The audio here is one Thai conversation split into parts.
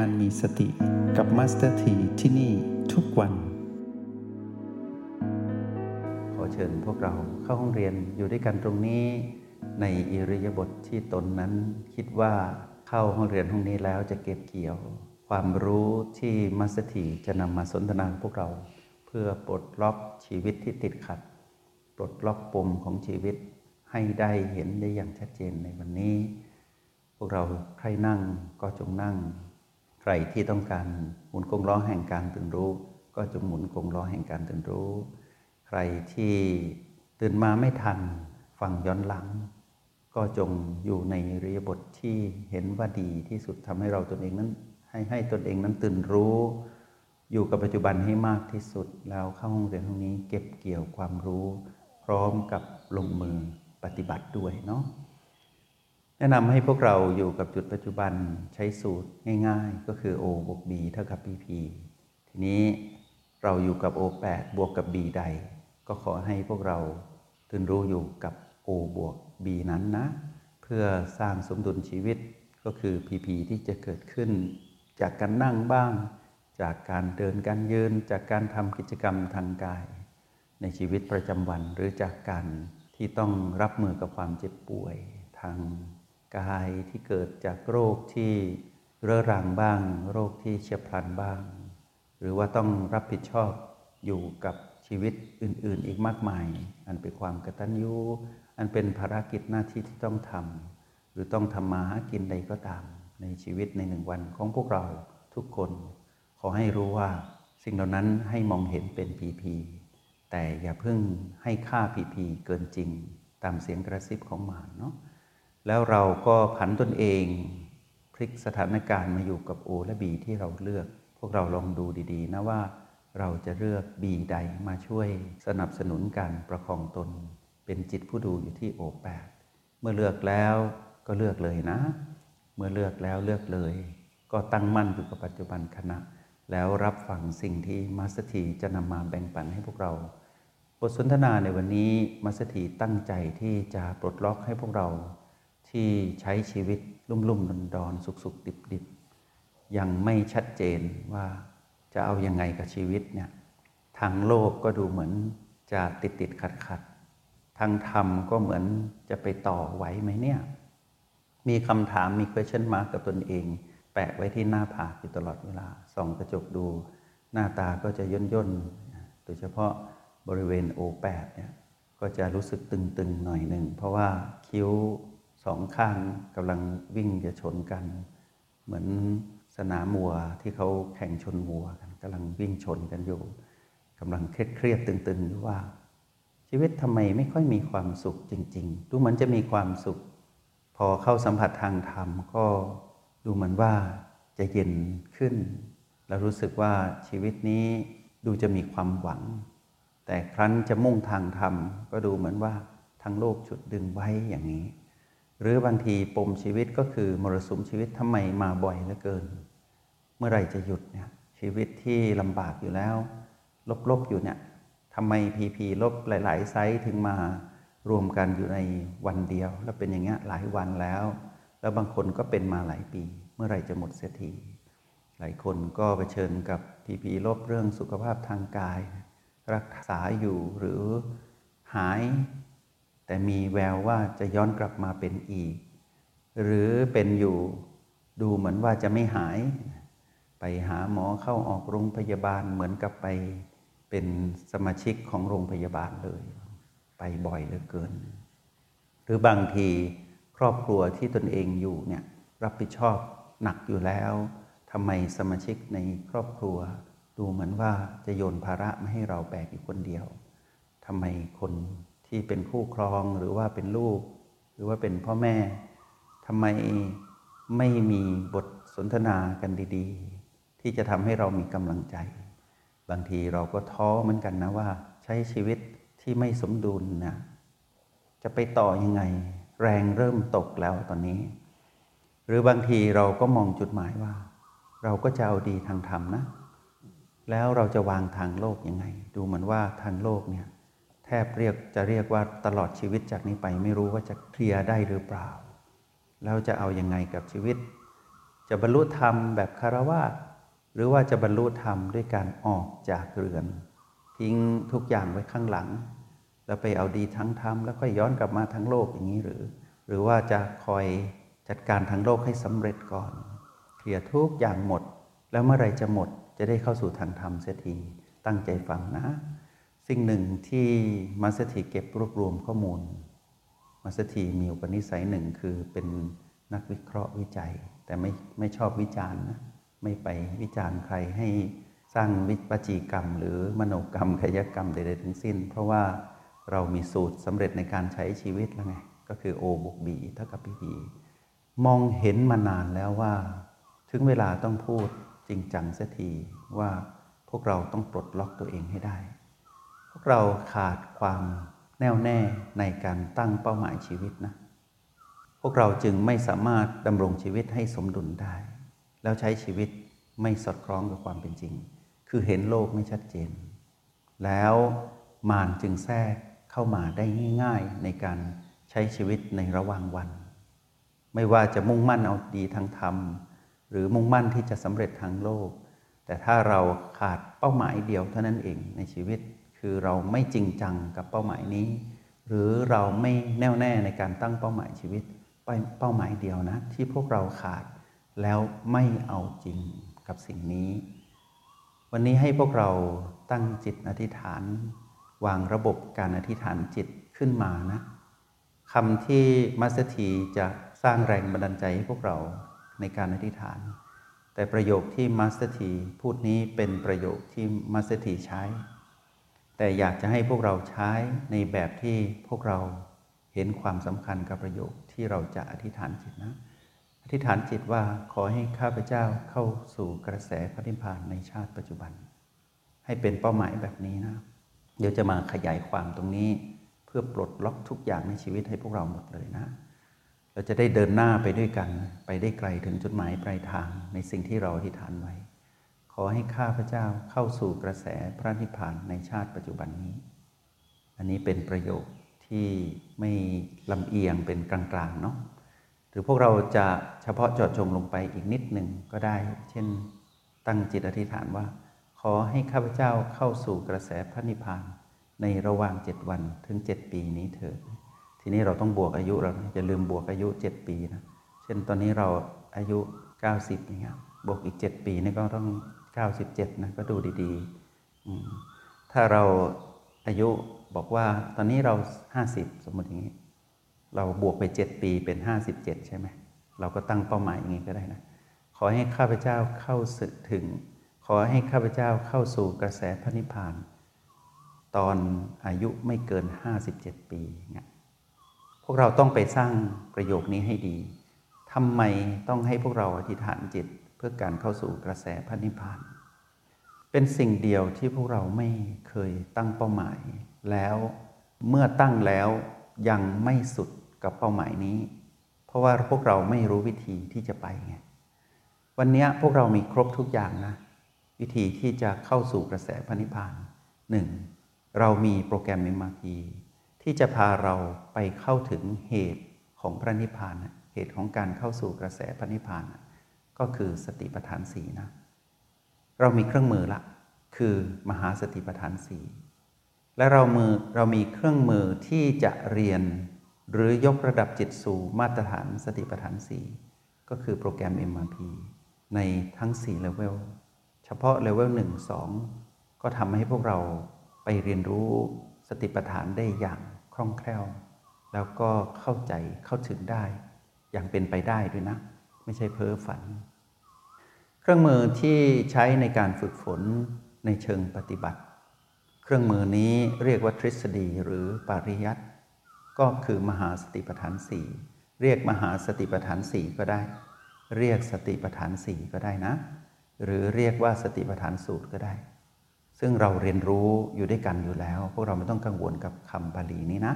การมีสติกับมาสเตอร์ทีที่นี่ทุกวันขอเชิญพวกเราเข้าห้องเรียนอยู่ด้วยกันตรงนี้ในอิริยาบถที่ตนนั้นคิดว่าเข้าห้องเรียนห้องนี้แล้วจะเก็บเกี่ยวความรู้ที่มัสถีจะนำมาสนทนาพวกเราเพื่อปลดล็อกชีวิตที่ติดขัดปลดล็อกปมของชีวิตให้ได้เห็นได้อย่างชัดเจนในวันนี้พวกเราใครนั่งก็จงนั่งใครที่ต้องการหมุนกลล้อแห่งการตื่นรู้ก็จงหมุนกลล้อแห่งการตื่นรู้ใครที่ตื่นมาไม่ทันฟังย้อนหลังก็จงอยู่ในอิริยาบถที่เห็นว่าดีที่สุดทำให้เราตนเองนั้นให้ตนเองนั้นตื่นรู้อยู่กับปัจจุบันให้มากที่สุดแล้วเข้าห้องเรียนห้องนี้เก็บเกี่ยวความรู้พร้อมกับลงมือปฏิบัติด้วยเนาะแนะนำให้พวกเราอยู่กับจุดปัจจุบันใช้สูตรง่ายๆก็คือ O บวก B เท่ากับ PP ทีนี้เราอยู่กับ O8 บวกกับ B ใดก็ขอให้พวกเราตื่นรู้อยู่กับ O บวก B นั้นนะเพื่อสร้างสมดุลชีวิตก็คือ PP ที่จะเกิดขึ้นจากการนั่งบ้างจากการเดินการยืนจากการทำกิจกรรมทางกายในชีวิตประจำวันหรือจากการที่ต้องรับมือกับความเจ็บป่วยทางกายที่เกิดจากโรคที่เรื้อรังบ้างโรคที่เฉียบพลันบ้างหรือว่าต้องรับผิดชอบอยู่กับชีวิตอื่นๆอีกมากมายอันเป็นความกตัญญูอันเป็นภารกิจหน้าที่ที่ต้องทำหรือต้องทำมาหากินใดก็ตามในชีวิตในหนึ่งวันของพวกเราทุกคนขอให้รู้ว่าสิ่งเหล่านั้นให้มองเห็นเป็น PP แต่อย่าเพิ่งให้ค่า PP เกินจริงตามเสียงกระซิบของมารเนาะแล้วเราก็ผันตนเองพลิกสถานการณ์มาอยู่กับ O และ B ที่เราเลือกพวกเราลองดูดีๆนะว่าเราจะเลือก B ใดมาช่วยสนับสนุนการประคองตนเป็นจิตผู้ดูอยู่ที่ O8 เมื่อเลือกแล้วก็เลือกเลยนะเมื่อเลือกแล้วเลือกเลยก็ตั้งมั่นอยู่กับปัจจุบันขณะแล้วรับฟังสิ่งที่มาสเตอร์ทีจะนำมาแบ่งปันให้พวกเราบทสนทนาในวันนี้มาสเตอร์ทีตั้งใจที่จะปลดล็อกให้พวกเราที่ใช้ชีวิตลุ่มๆดอนๆสุขๆดิบๆยังไม่ชัดเจนว่าจะเอายังไงกับชีวิตเนี่ยทางโลกก็ดูเหมือนจะติดขัดทางธรรมก็เหมือนจะไปต่อไหวไหมเนี่ยมีคำถามมี question mark กับตนเองแปะไว้ที่หน้าผากอยู่ตลอดเวลาส่องกระจกดูหน้าตาก็จะย่นโดยเฉพาะบริเวณ O8 เนี่ยก็จะรู้สึกตึงๆหน่อยหนึ่งเพราะว่าคิ้วสองข้างกำลังวิ่งจะชนกันเหมือนสนามวัวที่เขาแข่งชนวัวกันกำลังวิ่งชนกันอยู่กำลังเครียดตึงๆอยู่ว่าชีวิตทำไมไม่ค่อยมีความสุขจริงๆดูเหมือนจะมีความสุขพอเข้าสัมผัสทางธรรมก็ดูเหมือนว่าจะเย็นขึ้นแล้วรู้สึกว่าชีวิตนี้ดูจะมีความหวังแต่ครั้นจะมุ่งทางธรรมก็ดูเหมือนว่าทางโลกฉุดดึงไว้อย่างนี้หรือบางทีปมชีวิตก็คือมรสุมชีวิตทำไมมาบ่อยเหลือเกินเมื่อไหร่จะหยุดเนี่ยชีวิตที่ลำบากอยู่แล้วลบอยู่เนี่ยทำไมพีลบหลายๆไซส์ถึงมารวมกันอยู่ในวันเดียวแล้วเป็นอย่างเงี้ยหลายวันแล้วบางคนก็เป็นมาหลายปีเมื่อไหร่จะหมดเสียทีหลายคนก็เผชิญกับพีลบเรื่องสุขภาพทางกายรักษาอยู่หรือหายแต่มีแววว่าจะย้อนกลับมาเป็นอีกหรือเป็นอยู่ดูเหมือนว่าจะไม่หายไปหาหมอเข้าออกโรงพยาบาลเหมือนกับไปเป็นสมาชิกของโรงพยาบาลเลยไปบ่อยเหลือเกินหรือบางทีครอบครัวที่ตนเองอยู่เนี่ยรับผิดชอบหนักอยู่แล้วทำไมสมาชิกในครอบครัวดูเหมือนว่าจะโยนภาระมาให้เราแบกอยู่คนเดียวทำไมคนที่เป็นคู่ครองหรือว่าเป็นลูกหรือว่าเป็นพ่อแม่ทำไมไม่มีบทสนทนากันดีๆที่จะทำให้เรามีกำลังใจบางทีเราก็ท้อเหมือนกันนะว่าใช้ชีวิตที่ไม่สมดุลนะจะไปต่อยังไงแรงเริ่มตกแล้วตอนนี้หรือบางทีเราก็มองจุดหมายว่าเราก็จะเอาดีทางธรรมนะแล้วเราจะวางทางโลกยังไงดูเหมือนว่าทางโลกเนี่ยแทบเรียกว่าตลอดชีวิตจากนี้ไปไม่รู้ว่าจะเคลียร์ได้หรือเปล่าแล้วจะเอายังไงกับชีวิต จะบรรลุธรรมแบบคฤหัสถ์หรือว่าจะบรรลุธรรมด้วยการออกจากเรือนทิ้งทุกอย่างไว้ข้างหลังแล้วไปเอาดีทั้งธรรมแล้วค่อยย้อนกลับมาทั้งโลกอย่างนี้หรือว่าจะคอยจัดการทั้งโลกให้สำเร็จก่อนเคลียร์ทุกอย่างหมดแล้วเมื่อไรจะหมดจะได้เข้าสู่ทางธรรมเสียทีตั้งใจฟังนะสิ่งหนึ่งที่มัสถีเก็บรวบรวมข้อมูลมัสถีมีอุปนิสัยหนึ่งคือเป็นนักวิเคราะห์วิจัยแต่ไม่ชอบวิจารณ์นะไม่ไปวิจารณ์ใครให้สร้างวจีกรรมหรือมโนกรรมกายกรรมใดๆทั้งสิ้นเพราะว่าเรามีสูตรสำเร็จในการใช้ชีวิตแล้วไงก็คือ O บวก B เท่ากับ P มองเห็นมานานแล้วว่าถึงเวลาต้องพูดจริงจังเสียทีว่าพวกเราต้องปลดล็อกตัวเองให้ได้พวกเราขาดความแน่วแน่ในการตั้งเป้าหมายชีวิตนะพวกเราจึงไม่สามารถดำรงชีวิตให้สมดุลได้แล้วใช้ชีวิตไม่สอดคล้องกับความเป็นจริงคือเห็นโลกไม่ชัดเจนแล้วมารจึงแทรกเข้ามาได้ง่ายๆในการใช้ชีวิตในระหว่างวันไม่ว่าจะมุ่งมั่นเอาดีทางธรรมหรือมุ่งมั่นที่จะสำเร็จทางโลกแต่ถ้าเราขาดเป้าหมายเดียวเท่านั้นเองในชีวิตคือเราไม่จริงจังกับเป้าหมายนี้หรือเราไม่แน่วแน่ในการตั้งเป้าหมายชีวิตไปเป้าหมายเดียวนะที่พวกเราขาดแล้วไม่เอาจริงกับสิ่งนี้วันนี้ให้พวกเราตั้งจิตอธิษฐานวางระบบการอธิษฐานจิตขึ้นมานะคำที่มัสถีจะสร้างแรงบันดาลใจให้พวกเราในการอธิษฐานแต่ประโยคที่มัสถีพูดนี้เป็นประโยคที่มัสถีใช้แต่อยากจะให้พวกเราใช้ในแบบที่พวกเราเห็นความสำคัญกับประโยคที่เราจะอธิษฐานจิตนะอธิษฐานจิตว่าขอให้ข้าพเจ้าเข้าสู่กระแสพระนิพพานในชาติปัจจุบันให้เป็นเป้าหมายแบบนี้นะเดี๋ยวจะมาขยายความตรงนี้เพื่อปลดล็อกทุกอย่างในชีวิตให้พวกเราหมดเลยนะเราจะได้เดินหน้าไปด้วยกันไปได้ไกลถึงจุดหมายปลายทางในสิ่งที่เราอธิษฐานไว้ขอให้ข้าพเจ้าเข้าสู่กระแสพระนิพพานในชาติปัจจุบันนี้อันนี้เป็นประโยคที่ไม่ลำเอียงเป็นกลางๆเนาะหรือพวกเราจะเฉพาะเจาะจงลงไปอีกนิดหนึ่งก็ได้เช่นตั้งจิตอธิษฐานว่าขอให้ข้าพเจ้าเข้าสู่กระแสพระนิพพานในระหว่าง7วันถึง7ปีนี้เถิดทีนี้เราต้องบวกอายุเราอย่าลืมบวกอายุ7ปีนะเช่นตอนนี้เราอายุ90อย่างเงี้ยบวกอีก7ปีนี่ก็ต้อง97นะก็ดูดีๆถ้าเราอายุบอกว่าตอนนี้เรา50สมมติอย่างนี้เราบวกไป7ปีเป็น57ใช่ไหมเราก็ตั้งเป้าหมายอย่างนี้ก็ได้นะขอให้ข้าพเจ้าเข้าถึงขอให้ข้าพเจ้าเข้าสู่กระแสพระนิพพานตอนอายุไม่เกิน57ปีเนี่ยพวกเราต้องไปสร้างประโยคนี้ให้ดีทำไมต้องให้พวกเราอธิษฐานจิตเพื่อการเข้าสู่กระแสพระนิพพานเป็นสิ่งเดียวที่พวกเราไม่เคยตั้งเป้าหมายแล้วเมื่อตั้งแล้วยังไม่สุดกับเป้าหมายนี้เพราะว่าพวกเราไม่รู้วิธีที่จะไปไงวันนี้พวกเรามีครบทุกอย่างนะวิธีที่จะเข้าสู่กระแสพระนิพพาน 1. เรามีโปรแกรม MRP ที่จะพาเราไปเข้าถึงเหตุของพระนิพพานเหตุของการเข้าสู่กระแสพระนิพพานก็คือสติปัฏฐาน4นะเรามีเครื่องมือละคือมหาสติปัฏฐาน4และเรามีเครื่องมือที่จะเรียนหรือยกระดับจิตสู่มาตรฐานสติปัฏฐาน4ก็คือโปรแกรม MRP ในทั้ง4เลเวลเฉพาะเลเวล 1, 2ก็ทำให้พวกเราไปเรียนรู้สติปัฏฐานได้อย่างคล่องแคล่วแล้วก็เข้าใจเข้าถึงได้อย่างเป็นไปได้ด้วยนะไม่ใช่เพ้อฝันเครื่องมือที่ใช้ในการฝึกฝนในเชิงปฏิบัติเครื่องมือนี้เรียกว่าทฤษฎีหรือปริยัติก็คือมหาสติปัฏฐาน4เรียกมหาสติปัฏฐาน4ก็ได้เรียกสติปัฏฐาน4ก็ได้นะหรือเรียกว่าสติปัฏฐานสูตรก็ได้ซึ่งเราเรียนรู้อยู่ด้วยกันอยู่แล้วพวกเราไม่ต้องกังวลกับคำบาลีนี้นะ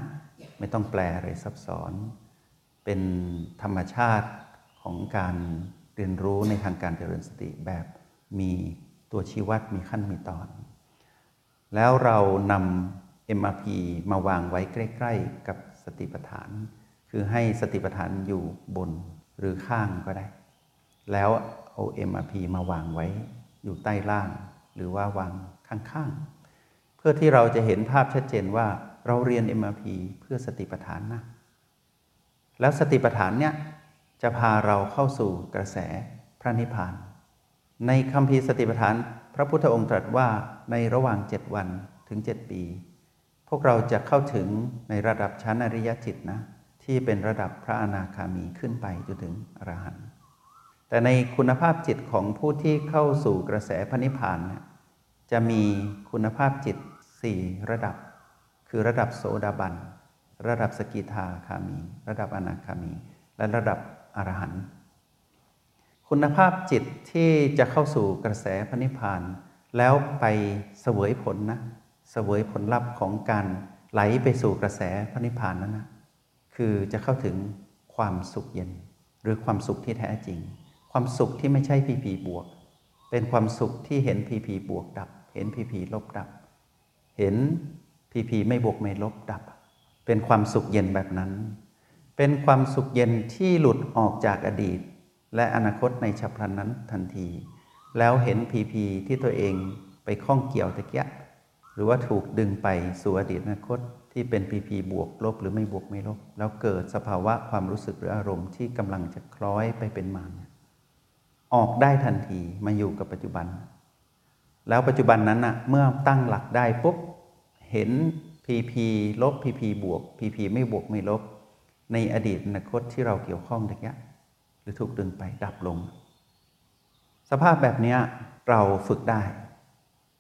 ไม่ต้องแปลอะไรซับซ้อนเป็นธรรมชาติของการเรียนรู้ในทางการเจริญสติแบบมีตัวชี้วัดมีขั้นมีตอนแล้วเรานำ MRP มาวางไว้ใกล้ๆกับสติปัฏฐานคือให้สติปัฏฐานอยู่บนหรือข้างก็ได้ แล้วเอา MRP มาวางไว้อยู่ใต้ล่างหรือว่าวางข้างๆเพื่อที่เราจะเห็นภาพชัดเจนว่าเราเรียน MRP เพื่อสติปัฏฐานนะแล้วสติปัฏฐานเนี่ยจะพาเราเข้าสู่กระแสพระนิพพานในคัมภีร์สติปัฏฐานพระพุทธองค์ตรัสว่าในระหว่าง7วันถึง7ปีพวกเราจะเข้าถึงในระดับชั้นอริยจิตนะที่เป็นระดับพระอนาคามีขึ้นไปจนถึงอรหันต์แต่ในคุณภาพจิตของผู้ที่เข้าสู่กระแสพระนิพพานเนี่ยจะมีคุณภาพจิต4ระดับคือระดับโสดาบันระดับสกิทาคามีระดับอนาคามีและระดับอรหันต์คุณภาพจิตที่จะเข้าสู่กระแสพระนิพพานแล้วไปเสวยผลนะเสวยผลลัพธ์ของการไหลไปสู่กระแสพระนิพพานนั้นนะคือจะเข้าถึงความสุขเย็นหรือความสุขที่แท้จริงความสุขที่ไม่ใช่ผีบวกเป็นความสุขที่เห็นผีบวกดับเห็นผีลบดับเห็นผีไม่บวกไม่ลบดับเป็นความสุขเย็นแบบนั้นเป็นความสุขเย็นที่หลุดออกจากอดีตและอนาคตในฉับพลันนั้นทันทีแล้วเห็นผีที่ตัวเองไปข้องเกี่ยวตะเกียะหรือว่าถูกดึงไปสู่อดีตอนาคตที่เป็นผีบวกลบหรือไม่บวกไม่ลบแล้วเกิดสภาวะความรู้สึกหรืออารมณ์ที่กำลังจะคล้อยไปเป็นมารออกได้ทันทีมาอยู่กับปัจจุบันแล้วปัจจุบันนั้นนะเมื่อตั้งหลักได้ปุ๊บเห็นผีลบผีบวกผีไม่บวกไม่ลบในอดีตอนาคตที่เราเกี่ยวข้องตะเกียะหรือถูกดึงไปดับลงสภาพแบบนี้เราฝึกได้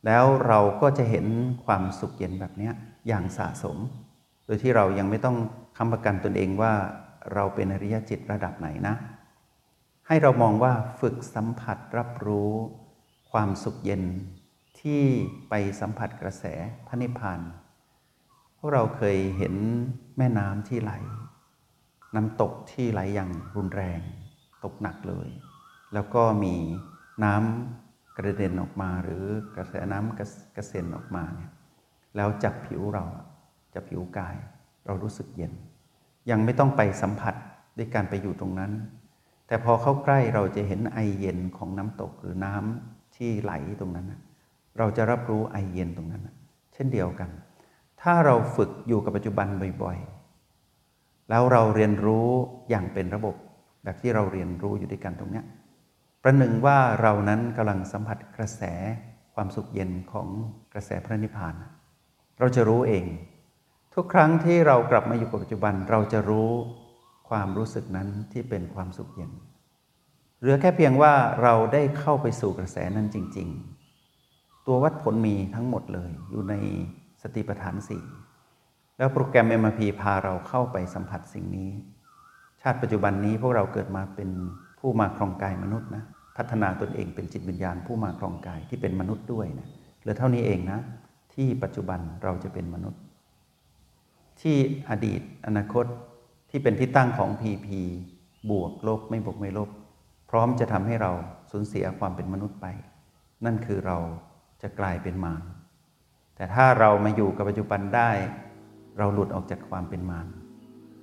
แล้วเราก็จะเห็นความสุขเย็นแบบนี้อย่างสะสมโดยที่เรายังไม่ต้องค้ำประกันตนเองว่าเราเป็นอริยจิตระดับไหนนะให้เรามองว่าฝึกสัมผัสรับรู้ความสุขเย็นที่ไปสัมผัสกระแสพระนิพพานพวกเราเคยเห็นแม่น้ำที่ไหลน้ำตกที่ไหลอย่างรุนแรงตกหนักเลยแล้วก็มีน้ำกระเด็นออกมาหรือกระแสน้ำกระเซ็นออกมาเนี่ยแล้วจับผิวเราจับผิวกายเรารู้สึกเย็นยังไม่ต้องไปสัมผัสด้วยการไปอยู่ตรงนั้นแต่พอเข้าใกล้เราจะเห็นไอเย็นของน้ำตกหรือน้ำที่ไหลตรงนั้นเราจะรับรู้ไอเย็นตรงนั้นเช่นเดียวกันถ้าเราฝึกอยู่กับปัจจุบันบ่อยๆแล้วเราเรียนรู้อย่างเป็นระบบแบบที่เราเรียนรู้อยู่ด้วยกันตรงนี้ประหนึ่งว่าเรานั้นกำลังสัมผัสกระแสความสุขเย็นของกระแสพระนิพพานเราจะรู้เองทุกครั้งที่เรากลับมาอยู่กับปัจจุบันเราจะรู้ความรู้สึกนั้นที่เป็นความสุขเย็นเหลือแค่เพียงว่าเราได้เข้าไปสู่กระแสนั้นจริงๆตัววัดผลมีทั้งหมดเลยอยู่ในสติปัฏฐาน4แล้วโปรแกรม MRP พาเราเข้าไปสัมผัสสิ่งนี้ชาติปัจจุบันนี้พวกเราเกิดมาเป็นผู้มาครองกายมนุษย์นะพัฒนาตนเองเป็นจิตวิญญาณผู้มาครองกายที่เป็นมนุษย์ด้วยนะเหลือเท่านี้เองนะที่ปัจจุบันเราจะเป็นมนุษย์ที่อดีตอนาคตที่เป็นที่ตั้งของ PP บวกลบไม่บวกไม่ลบพร้อมจะทำให้เราสูญเสียความเป็นมนุษย์ไปนั่นคือเราจะกลายเป็นมารแต่ถ้าเรามาอยู่กับปัจจุบันได้เราหลุดออกจากความเป็นมาร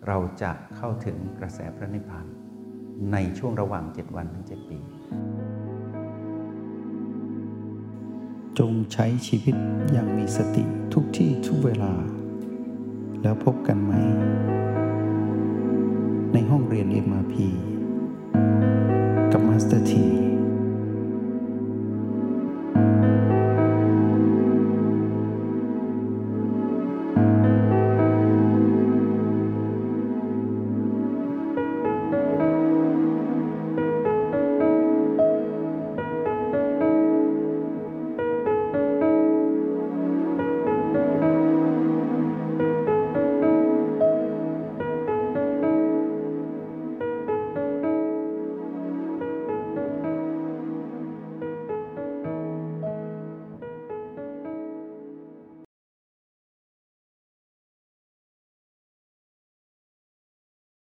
เราจะเข้าถึงกระแสพระนิพพานในช่วงระหว่าง7วันถึง7ปีจงใช้ชีวิตอย่างมีสติทุกที่ทุกเวลาแล้วพบกันไหมในห้องเรียน MRP กับมาสเตอร์ที